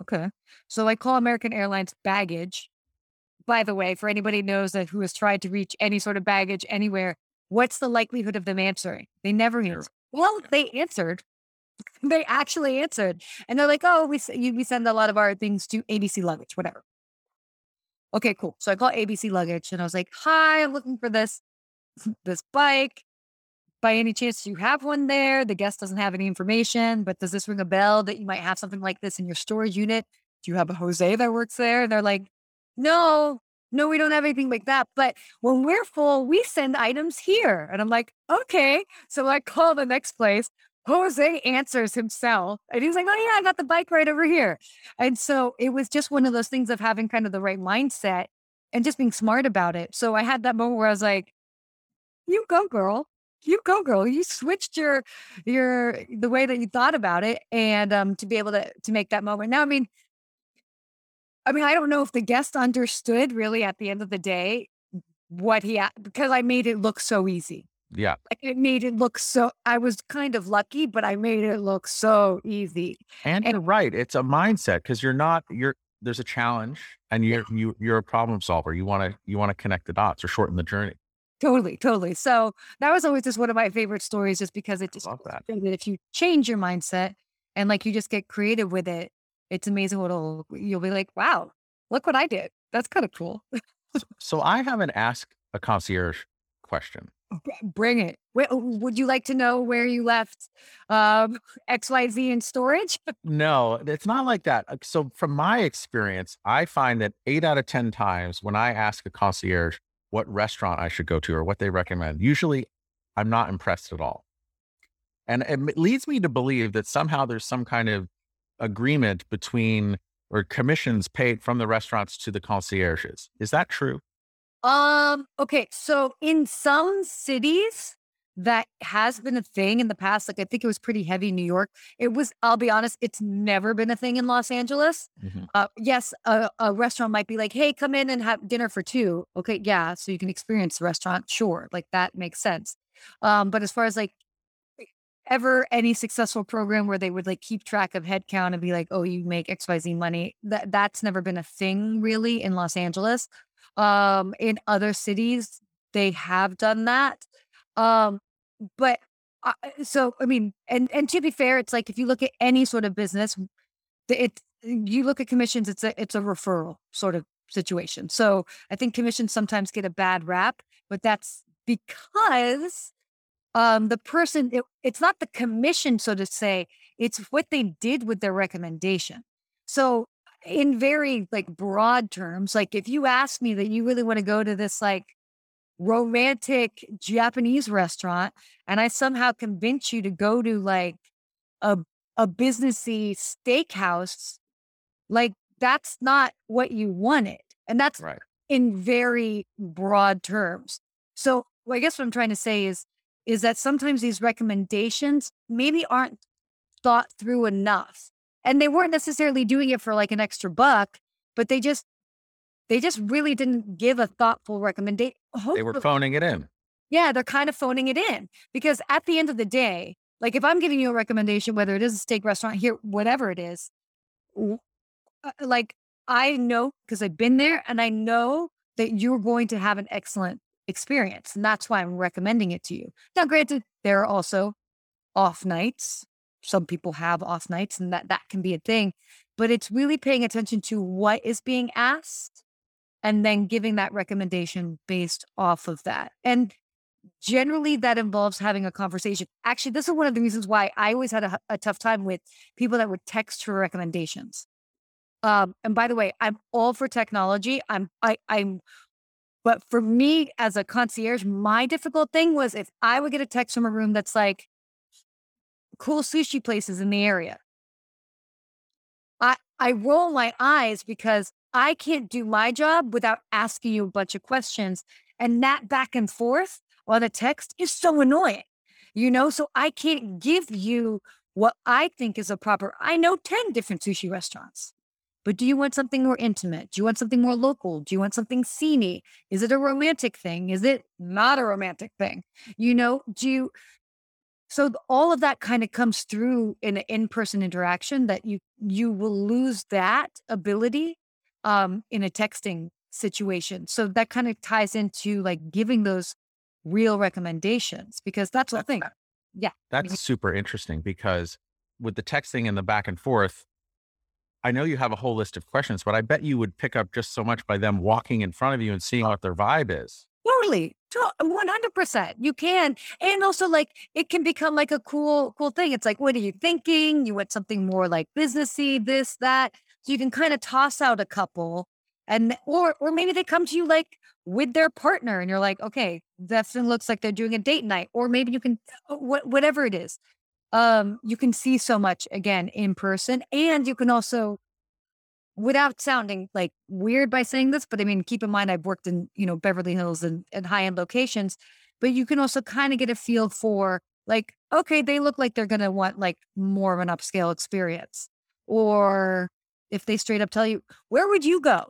okay. So I call American Airlines baggage. By the way, for anybody who knows that who has tried to reach any sort of baggage anywhere, what's the likelihood of them answering? They never answer. Well, they answered. They actually answered, and they're like, "Oh, we we send a lot of our things to A B C Luggage, whatever." Okay, cool. So I call A B C Luggage, and I was like, "Hi, I'm looking for this this bike. By any chance, do you have one there? The guest doesn't have any information, but does this ring a bell that you might have something like this in your storage unit? Do you have a Jose that works there?" And they're like, "No, no, we don't have anything like that. But when we're full, we send items here." And I'm like, "Okay." So I call the next place. Jose answers himself, and he's like, oh yeah, I got the bike right over here. And so it was just one of those things of having kind of the right mindset and just being smart about it. So I had that moment where I was like, you go, girl, you go, girl. You switched your, your, the way that you thought about it. And um, to be able to, to make that moment. Now, I mean, I mean, I don't know if the guest understood really at the end of the day, what he, because I made it look so easy. Yeah. Like it made it look so, I was kind of lucky, but I made it look so easy. And, and you're right. It's a mindset because you're not, you're, there's a challenge and you're, yeah. you, you're a problem solver. You want to, you want to connect the dots or shorten the journey. Totally. Totally. So that was always just one of my favorite stories, just because it just, that. that if you change your mindset and like, you just get creative with it, it's amazing what it'll, you'll be like, wow, look what I did. That's kind of cool. so, so I have an Ask a Concierge question. Bring it. Would you like to know where you left um, X Y Z in storage? No, it's not like that. So from my experience, I find that eight out of ten times when I ask a concierge what restaurant I should go to or what they recommend, usually I'm not impressed at all. And it leads me to believe that somehow there's some kind of agreement between or commissions paid from the restaurants to the concierges. Is that true? Um, okay. So in some cities that has been a thing in the past, like I think it was pretty heavy in New York. It was, I'll be honest, it's never been a thing in Los Angeles. Mm-hmm. Uh, yes. A, a restaurant might be like, hey, come in and have dinner for two. Okay. Yeah. So you can experience the restaurant. Sure. Like that makes sense. Um, but as far as like ever any successful program where they would like keep track of headcount and be like, oh, you make X Y Z money. That that's never been a thing really in Los Angeles. Um, in other cities, they have done that. Um, but uh, so, I mean, and, and to be fair, it's like, if you look at any sort of business, it, you look at commissions, it's a, it's a referral sort of situation. So I think commissions sometimes get a bad rap, but that's because um, the person, it, it's not the commission, so to say, it's what they did with their recommendation. So in very like broad terms, like if you ask me that you really want to go to this like romantic Japanese restaurant, and I somehow convince you to go to like a a businessy steakhouse, like that's not what you wanted. And that's right. In very broad terms. So well, I guess what I'm trying to say is, is that sometimes these recommendations maybe aren't thought through enough. And they weren't necessarily doing it for like an extra buck, but they just, they just really didn't give a thoughtful recommendation. Hopefully, they were phoning it in. Yeah, they're kind of phoning it in. Because at the end of the day, like if I'm giving you a recommendation, whether it is a steak restaurant here, whatever it is, like I know, because I've been there and I know that you're going to have an excellent experience. And that's why I'm recommending it to you. Now, granted, there are also off nights. Some people have off nights and that, that can be a thing, but it's really paying attention to what is being asked and then giving that recommendation based off of that. And generally that involves having a conversation. Actually, this is one of the reasons why I always had a, a tough time with people that would text for recommendations. Um, and by the way, I'm all for technology. I'm, I, I'm, but for me as a concierge, my difficult thing was if I would get a text from a room that's like, cool sushi places in the area. I I roll my eyes because I can't do my job without asking you a bunch of questions. And that back and forth on a text is so annoying, you know? So I can't give you what I think is a proper, I know ten different sushi restaurants, but do you want something more intimate? Do you want something more local? Do you want something scenic? Is it a romantic thing? Is it not a romantic thing? You know, do you, So all of that kind of comes through in an in-person interaction that you you will lose that ability um, in a texting situation. So that kind of ties into like giving those real recommendations because that's the thing. Yeah. That's super interesting because with the texting and the back and forth, I know you have a whole list of questions, but I bet you would pick up just so much by them walking in front of you and seeing what their vibe is. Totally. one hundred percent. You can. And also like, it can become like a cool, cool thing. It's like, what are you thinking? You want something more like businessy, this, that. So you can kind of toss out a couple and, or, or maybe they come to you like with their partner and you're like, okay, that looks like they're doing a date night, or maybe you can, wh- whatever it is, um, you can see so much again in person. And you can also, without sounding like weird by saying this, but I mean, keep in mind, I've worked in, you know, Beverly Hills and, and high-end locations, but you can also kind of get a feel for like, okay, they look like they're going to want like more of an upscale experience. Or if they straight up tell you, where would you go?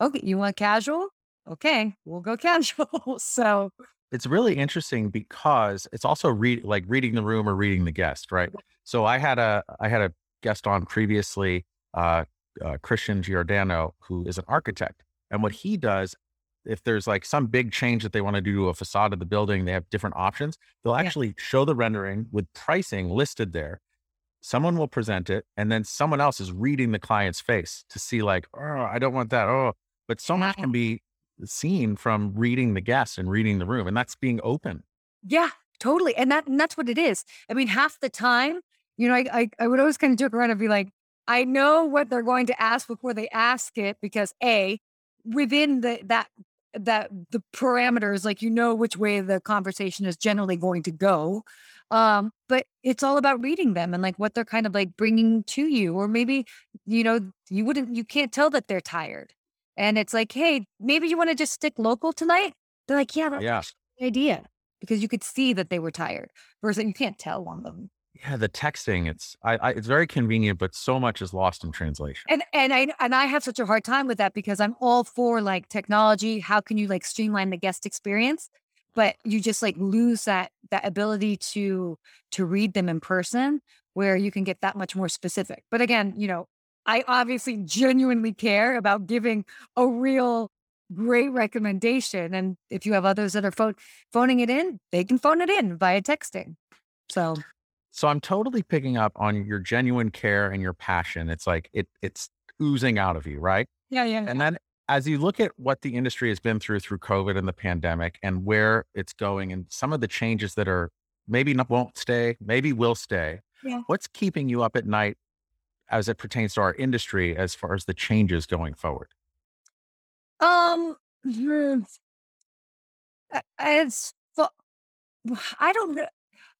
Okay. You want casual? Okay. We'll go casual. So it's really interesting because it's also read like reading the room or reading the guest. Right. So I had a, I had a guest on previously, uh, Uh, Christian Giordano, who is an architect. And what he does, if there's like some big change that they want to do to a facade of the building, they have different options. They'll actually yeah. show the rendering with pricing listed there. Someone will present it. And then someone else is reading the client's face to see like, oh, I don't want that. Oh, but so much can be seen from reading the guest and reading the room. And that's being open. Yeah, totally. And that, and that's what it is. I mean, half the time, you know, I, I, I would always kind of joke around and be like, I know what they're going to ask before they ask it because A, within the, that, that the parameters, like, you know, which way the conversation is generally going to go. Um, but it's all about reading them and like what they're kind of like bringing to you, or maybe, you know, you wouldn't, you can't tell that they're tired and it's like, hey, maybe you want to just stick local tonight. They're like, yeah, that's yeah. a good idea, because you could see that they were tired versus you can't tell on them. Yeah, the texting, it's I, I it's very convenient, but so much is lost in translation. And and I and I have such a hard time with that because I'm all for like technology. How can you like streamline the guest experience? But you just like lose that that ability to to read them in person where you can get that much more specific. But again, you know, I obviously genuinely care about giving a real great recommendation. And if you have others that are phone, phoning it in, they can phone it in via texting. So So I'm totally picking up on your genuine care and your passion. It's like, it it's oozing out of you, right? Yeah, yeah. And then as you look at what the industry has been through, through COVID and the pandemic and where it's going and some of the changes that are maybe not, won't stay, maybe will stay. Yeah. What's keeping you up at night as it pertains to our industry, as far as the changes going forward? Um, it's, I don't,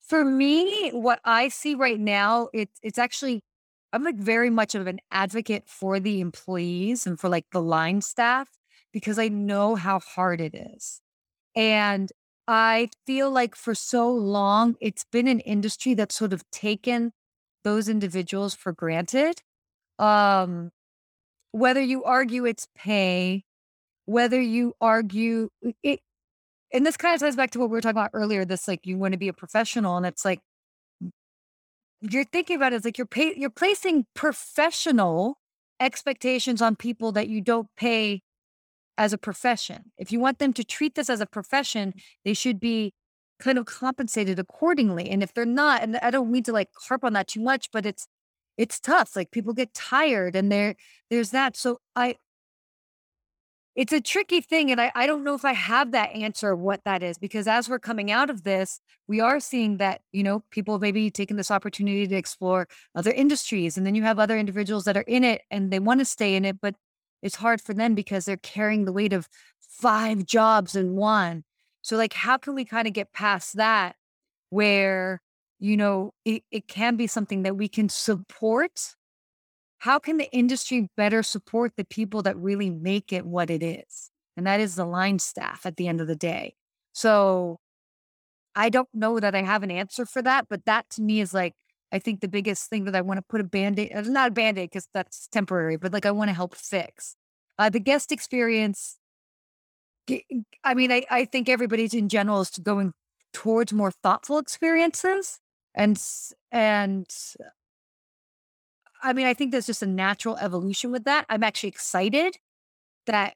for me, what I see right now, it's, it's actually, I'm like very much of an advocate for the employees and for like the line staff, because I know how hard it is. And I feel like for so long, it's been an industry that's sort of taken those individuals for granted. Um, whether you argue it's pay, whether you argue it, and this kind of ties back to what we were talking about earlier, this, like, you want to be a professional, and it's like, you're thinking about it, it's like you're pay, you're placing professional expectations on people that you don't pay as a profession. If you want them to treat this as a profession, they should be kind of compensated accordingly. And if they're not, and I don't mean to like harp on that too much, but it's, it's tough. Like, people get tired and there, there's that. So I, it's a tricky thing. And I, I don't know if I have that answer of what that is, because as we're coming out of this, we are seeing that, you know, people maybe taking this opportunity to explore other industries. And then you have other individuals that are in it and they want to stay in it, but it's hard for them because they're carrying the weight of five jobs in one. So like, how can we kind of get past that, where, you know, it, it can be something that we can support? How can the industry better support the people that really make it what it is? And that is the line staff at the end of the day. So I don't know that I have an answer for that, but that to me is like, I think the biggest thing that I want to put a Band-Aid, not a Band-Aid because that's temporary, but like I want to help fix. Uh, the guest experience, I mean, I, I think everybody's in general is going towards more thoughtful experiences. And, and, I mean, I think there's just a natural evolution with that. I'm actually excited that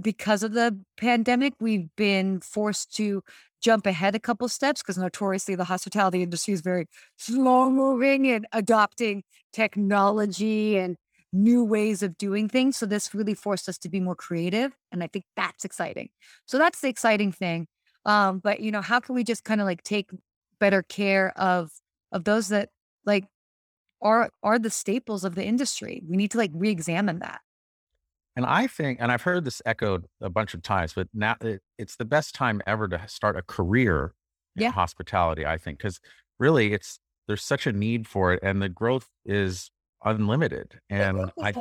because of the pandemic, we've been forced to jump ahead a couple steps, because notoriously the hospitality industry is very slow moving and adopting technology and new ways of doing things. So this really forced us to be more creative. And I think that's exciting. So that's the exciting thing. Um, but, you know, how can we just kind of like take better care of, of those that like, are are the staples of the industry? We need to like re-examine that. And I think, and I've heard this echoed a bunch of times, but now it, it's the best time ever to start a career in yeah. hospitality, I think, because really it's, there's such a need for it and the growth is unlimited. And I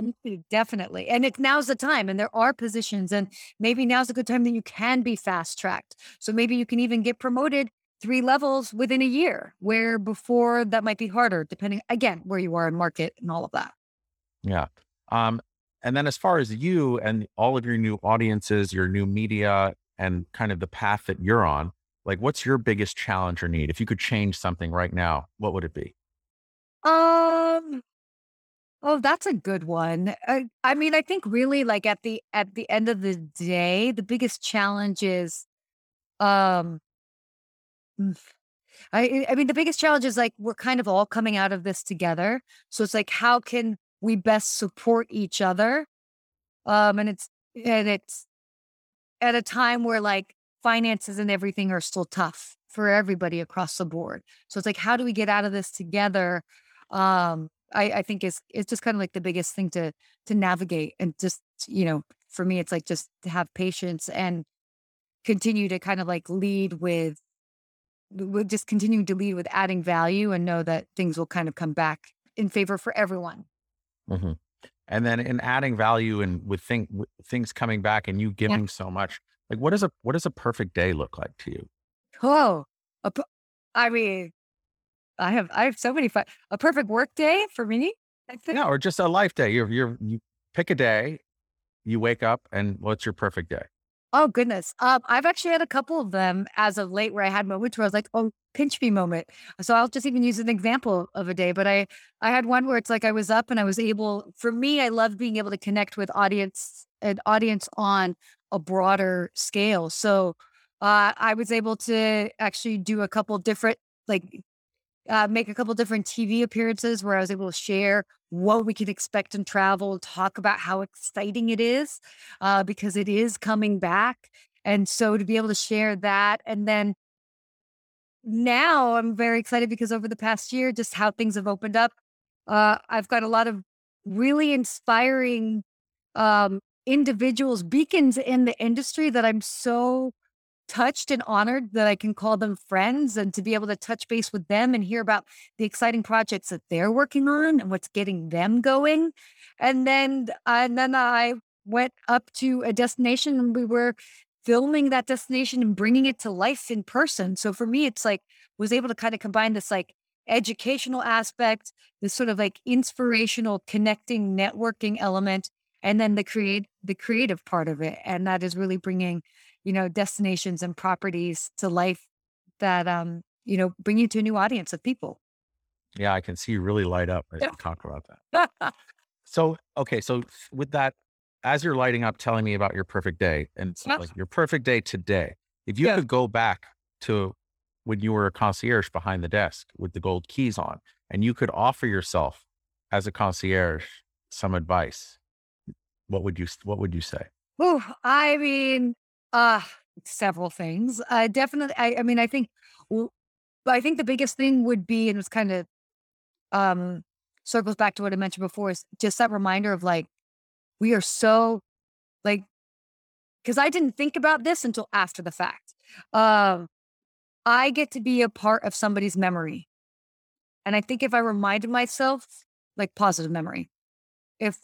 definitely, and it, now's the time, and there are positions, and maybe now's a good time that you can be fast tracked. So maybe you can even get promoted three levels within a year, where before that might be harder, depending again, where you are in market and all of that. Yeah. Um, and then as far as you and all of your new audiences, your new media, and kind of the path that you're on, like, what's your biggest challenge or need? If you could change something right now, what would it be? Um, oh, that's a good one. I, I mean, I think really like at the, at the end of the day, the biggest challenge is, um, I, I mean, the biggest challenge is like, we're kind of all coming out of this together. So it's like, how can we best support each other? Um, and it's, and it's at a time where like finances and everything are still tough for everybody across the board. So it's like, how do we get out of this together? Um, I, I think it's, it's just kind of like the biggest thing to, to navigate. And just, you know, for me, it's like just to have patience and continue to kind of like lead with, we'll just continue to lead with adding value, and know that things will kind of come back in favor for everyone. Mm-hmm. And then in adding value and with, thing, with things coming back and you giving yeah. so much, like what is a, what does a perfect day look like to you? Oh, a, I mean, I have, I have so many fun, a perfect work day for me. I think. Yeah. Or just a life day. You're, you're, you pick a day, you wake up, and what's your perfect day? Oh, goodness. Um, I've actually had a couple of them as of late where I had moments where I was like, oh, pinch me moment. So I'll just even use an example of a day. But I, I had one where it's like I was up and I was able, for me, I love being able to connect with audience, an audience on a broader scale. So uh, I was able to actually do a couple different, like uh, make a couple different T V appearances where I was able to share what we can expect in travel, talk about how exciting it is uh, because it is coming back. And so to be able to share that, and then now I'm very excited because over the past year, just how things have opened up, uh, I've got a lot of really inspiring um, individuals, beacons in the industry that I'm so touched and honored that I can call them friends, and to be able to touch base with them and hear about the exciting projects that they're working on and what's getting them going. And then, and then I went up to a destination and we were filming that destination and bringing it to life in person. So for me, it's like, was able to kind of combine this like educational aspect, this sort of like inspirational, connecting, networking element, and then the create, the creative part of it. And that is really bringing, you know, destinations and properties to life that, um, you know, bring you to a new audience of people. Yeah, I can see you really light up as you talk about that. So, okay. So with that, as you're lighting up, telling me about your perfect day, and it's like your perfect day today, if you yeah. could go back to when you were a concierge behind the desk with the gold keys on, and you could offer yourself as a concierge some advice, what would you, what would you say? Ooh, I mean, Uh, several things. Uh, definitely. I, I mean, I think, I think the biggest thing would be, and it's kind of, um, circles back to what I mentioned before, is just that reminder of like, we are so like, cause I didn't think about this until after the fact. Um, I get to be a part of somebody's memory. And I think if I reminded myself, like positive memory, if,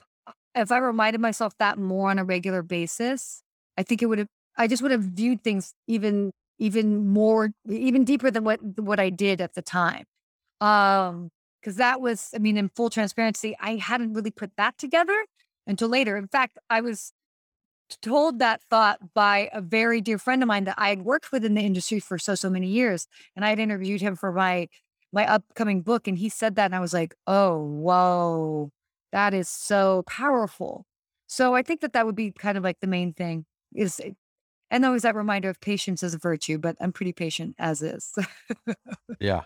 if I reminded myself that more on a regular basis, I think it would have, I just would have viewed things even, even more, even deeper than what, what I did at the time. Um, cause that was, I mean, in full transparency, I hadn't really put that together until later. In fact, I was told that thought by a very dear friend of mine that I had worked with in the industry for so, so many years. And I had interviewed him for my, my upcoming book. And he said that, and I was like, oh, whoa, that is so powerful. So I think that that would be kind of like the main thing is. And always that reminder of patience as a virtue, but I'm pretty patient as is. Yeah.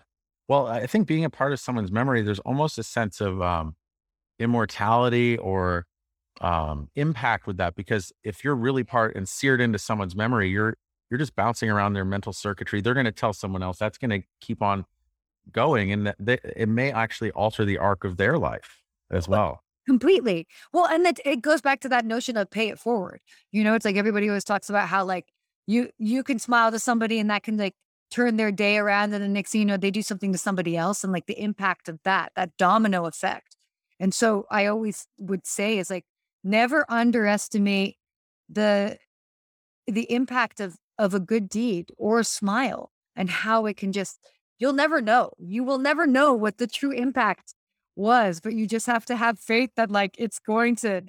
Well, I think being a part of someone's memory, there's almost a sense of um, immortality or um, impact with that, because if you're really part and seared into someone's memory, you're, you're just bouncing around their mental circuitry. They're going to tell someone else, that's going to keep on going. And that it may actually alter the arc of their life as well. Completely. Well, and that it goes back to that notion of pay it forward. You know, it's like everybody always talks about how like you, you can smile to somebody and that can like turn their day around. And the next thing you know, they do something to somebody else, and like the impact of that, that domino effect. And so I always would say is like, never underestimate the, the impact of, of a good deed or a smile, and how it can just, you'll never know. You will never know what the true impact was, but you just have to have faith that like it's going to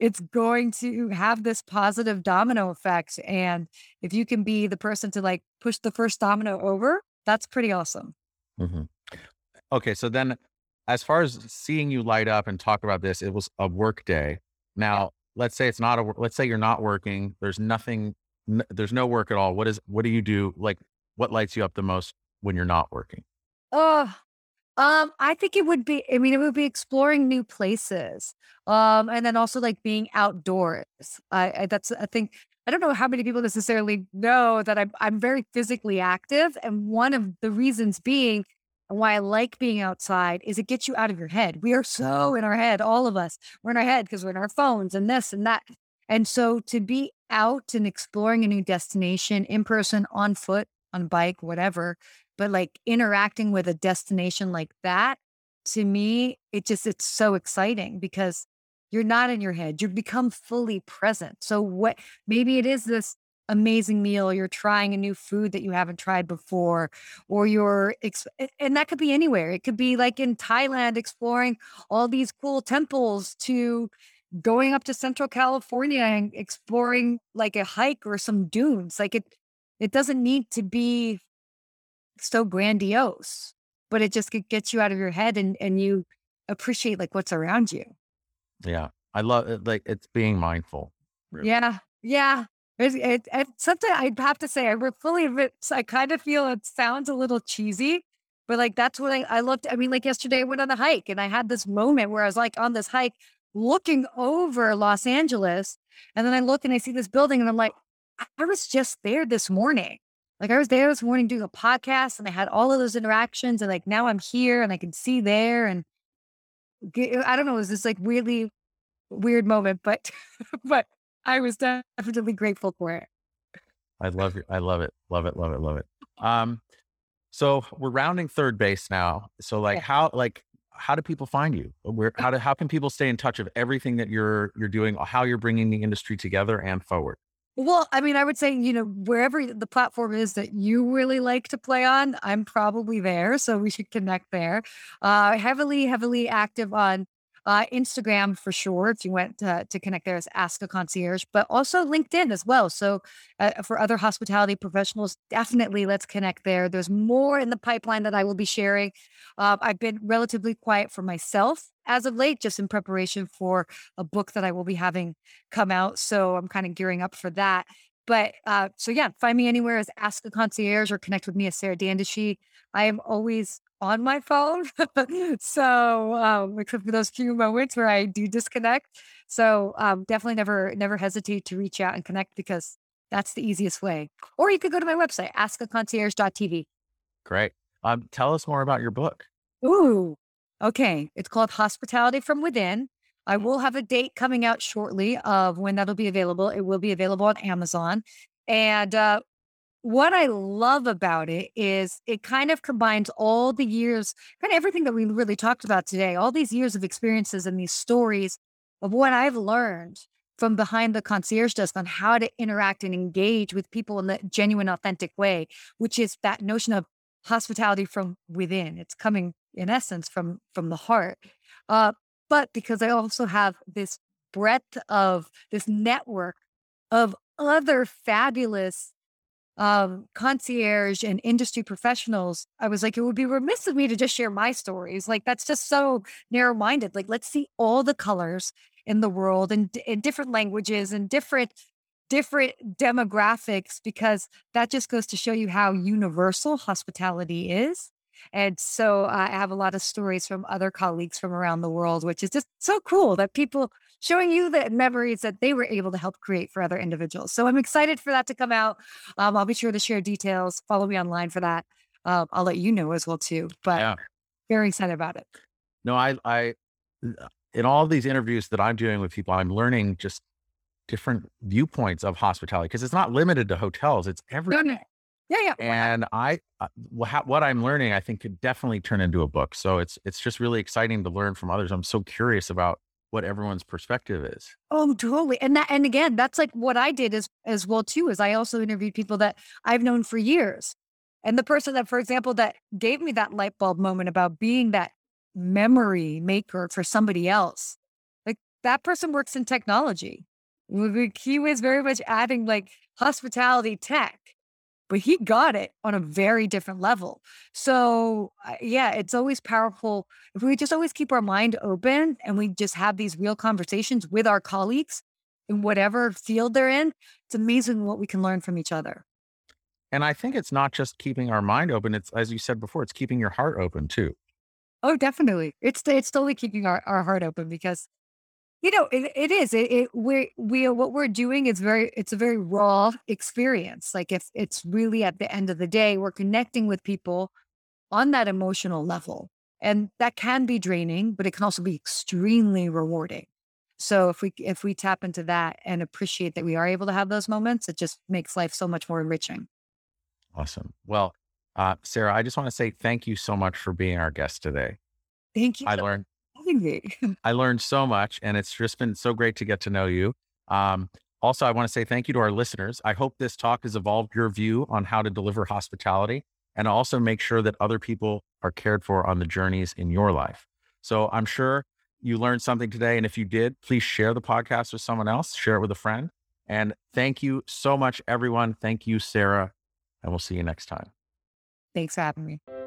it's going to have this positive domino effect. And if you can be the person to like push the first domino over, that's pretty awesome. Mm-hmm. Okay, so then as far as seeing you light up and talk about this, it was a work day. Now, yeah. let's say it's not a let's say you're not working. There's nothing. N- there's no work at all. What is what do you do? Like, what lights you up the most when you're not working? Oh. Um, I think it would be, I mean, it would be exploring new places. Um, and then also like being outdoors. I, I that's, I think, I don't know how many people necessarily know that I'm, I'm very physically active. And one of the reasons being why I like being outside is it gets you out of your head. We are so in our head, all of us, we're in our head because we're in our phones and this and that. And so to be out and exploring a new destination in person, on foot, on bike, whatever, but like interacting with a destination like that, to me, it just, it's so exciting because you're not in your head. You become fully present. So what, maybe it is this amazing meal. You're trying a new food that you haven't tried before, or you're, and that could be anywhere. It could be like in Thailand, exploring all these cool temples, to going up to Central California and exploring like a hike or some dunes. Like it, it doesn't need to be so grandiose, but it just gets you out of your head, and, and you appreciate like what's around you. Yeah. I love it. Like it's being mindful. Really. Yeah. Yeah. It, it, it, sometimes I'd have to say, I fully admit, I kind of feel it sounds a little cheesy, But like, that's what I, I looked. I mean, like yesterday I went on a hike and I had this moment where I was like on this hike looking over Los Angeles. And then I look and I see this building and I'm like, I was just there this morning. Like I was there this morning doing a podcast and I had all of those interactions and like, now I'm here and I can see there. And I don't know, it was this like really weird moment, but, but I was definitely grateful for it. I love it. I love it. Love it. Love it. Love it. Um, so we're rounding third base now. So like yeah. how, like, how do people find you? Where, how do, how can people stay in touch of everything that you're, you're doing, how you're bringing the industry together and forward? Well, I mean, I would say, you know, wherever the platform is that you really like to play on, I'm probably there. So we should connect there. Uh, heavily, heavily active on uh, Instagram for sure. If you went to, to connect there, it's Ask a Concierge, but also LinkedIn as well. So uh, for other hospitality professionals, definitely let's connect there. There's more in the pipeline that I will be sharing. Uh, I've been relatively quiet for myself as of late, just in preparation for a book that I will be having come out. So I'm kind of gearing up for that. But uh, so yeah, find me anywhere as Ask a Concierge or connect with me as Sarah Dandashi. I am always on my phone. so um, except for those few moments where I do disconnect. So um, definitely never, never hesitate to reach out and connect because that's the easiest way. Or you could go to my website, ask a concierge dot t v. Great. Um, tell us more about your book. Ooh. Okay. It's called Hospitality from Within. I will have a date coming out shortly of when that'll be available. It will be available on Amazon. And uh, what I love about it is it kind of combines all the years, kind of everything that we really talked about today, all these years of experiences and these stories of what I've learned from behind the concierge desk on how to interact and engage with people in the genuine, authentic way, which is that notion of hospitality from within. It's coming in essence from, from the heart. Uh, But because I also have this breadth of this network of other fabulous um, concierge and industry professionals, I was like, it would be remiss of me to just share my stories. Like, that's just so narrow-minded. Like, let's see all the colors in the world and in different languages and different, different demographics, because that just goes to show you how universal hospitality is. And so uh, I have a lot of stories from other colleagues from around the world, which is just so cool that people showing you the memories that they were able to help create for other individuals. So I'm excited for that to come out. Um, I'll be sure to share details. Follow me online for that. Um, I'll let you know as well, too. But yeah. Very excited about it. No, I, I, in all these interviews that I'm doing with people, I'm learning just different viewpoints of hospitality because it's not limited to hotels. It's every. No, no. Yeah, yeah. And I, uh, wh- what I'm learning, I think could definitely turn into a book. So it's, it's just really exciting to learn from others. I'm so curious about what everyone's perspective is. Oh, totally. And that, and again, that's like what I did as, as well too, is I also interviewed people that I've known for years. And the person that, for example, that gave me that light bulb moment about being that memory maker for somebody else, like that person works in technology. He was very much adding like hospitality tech. But he got it on a very different level. So uh, yeah, it's always powerful. If we just always keep our mind open and we just have these real conversations with our colleagues in whatever field they're in, it's amazing what we can learn from each other. And I think it's not just keeping our mind open. It's, as you said before, it's keeping your heart open too. Oh, definitely. It's it's totally keeping our, our heart open because, you know, it, it is, it, it, we, we, what we're doing is very, it's a very raw experience. Like if it's really at the end of the day, we're connecting with people on that emotional level and that can be draining, but it can also be extremely rewarding. So if we, if we tap into that and appreciate that we are able to have those moments, it just makes life so much more enriching. Awesome. Well, uh, Sarah, I just want to say thank you so much for being our guest today. Thank you. I learned. I learned so much and it's just been so great to get to know you. Um, also, I want to say thank you to our listeners. I hope this talk has evolved your view on how to deliver hospitality and also make sure that other people are cared for on the journeys in your life. So I'm sure you learned something today. And if you did, please share the podcast with someone else, share it with a friend. And thank you so much, everyone. Thank you, Sarah. And we'll see you next time. Thanks for having me.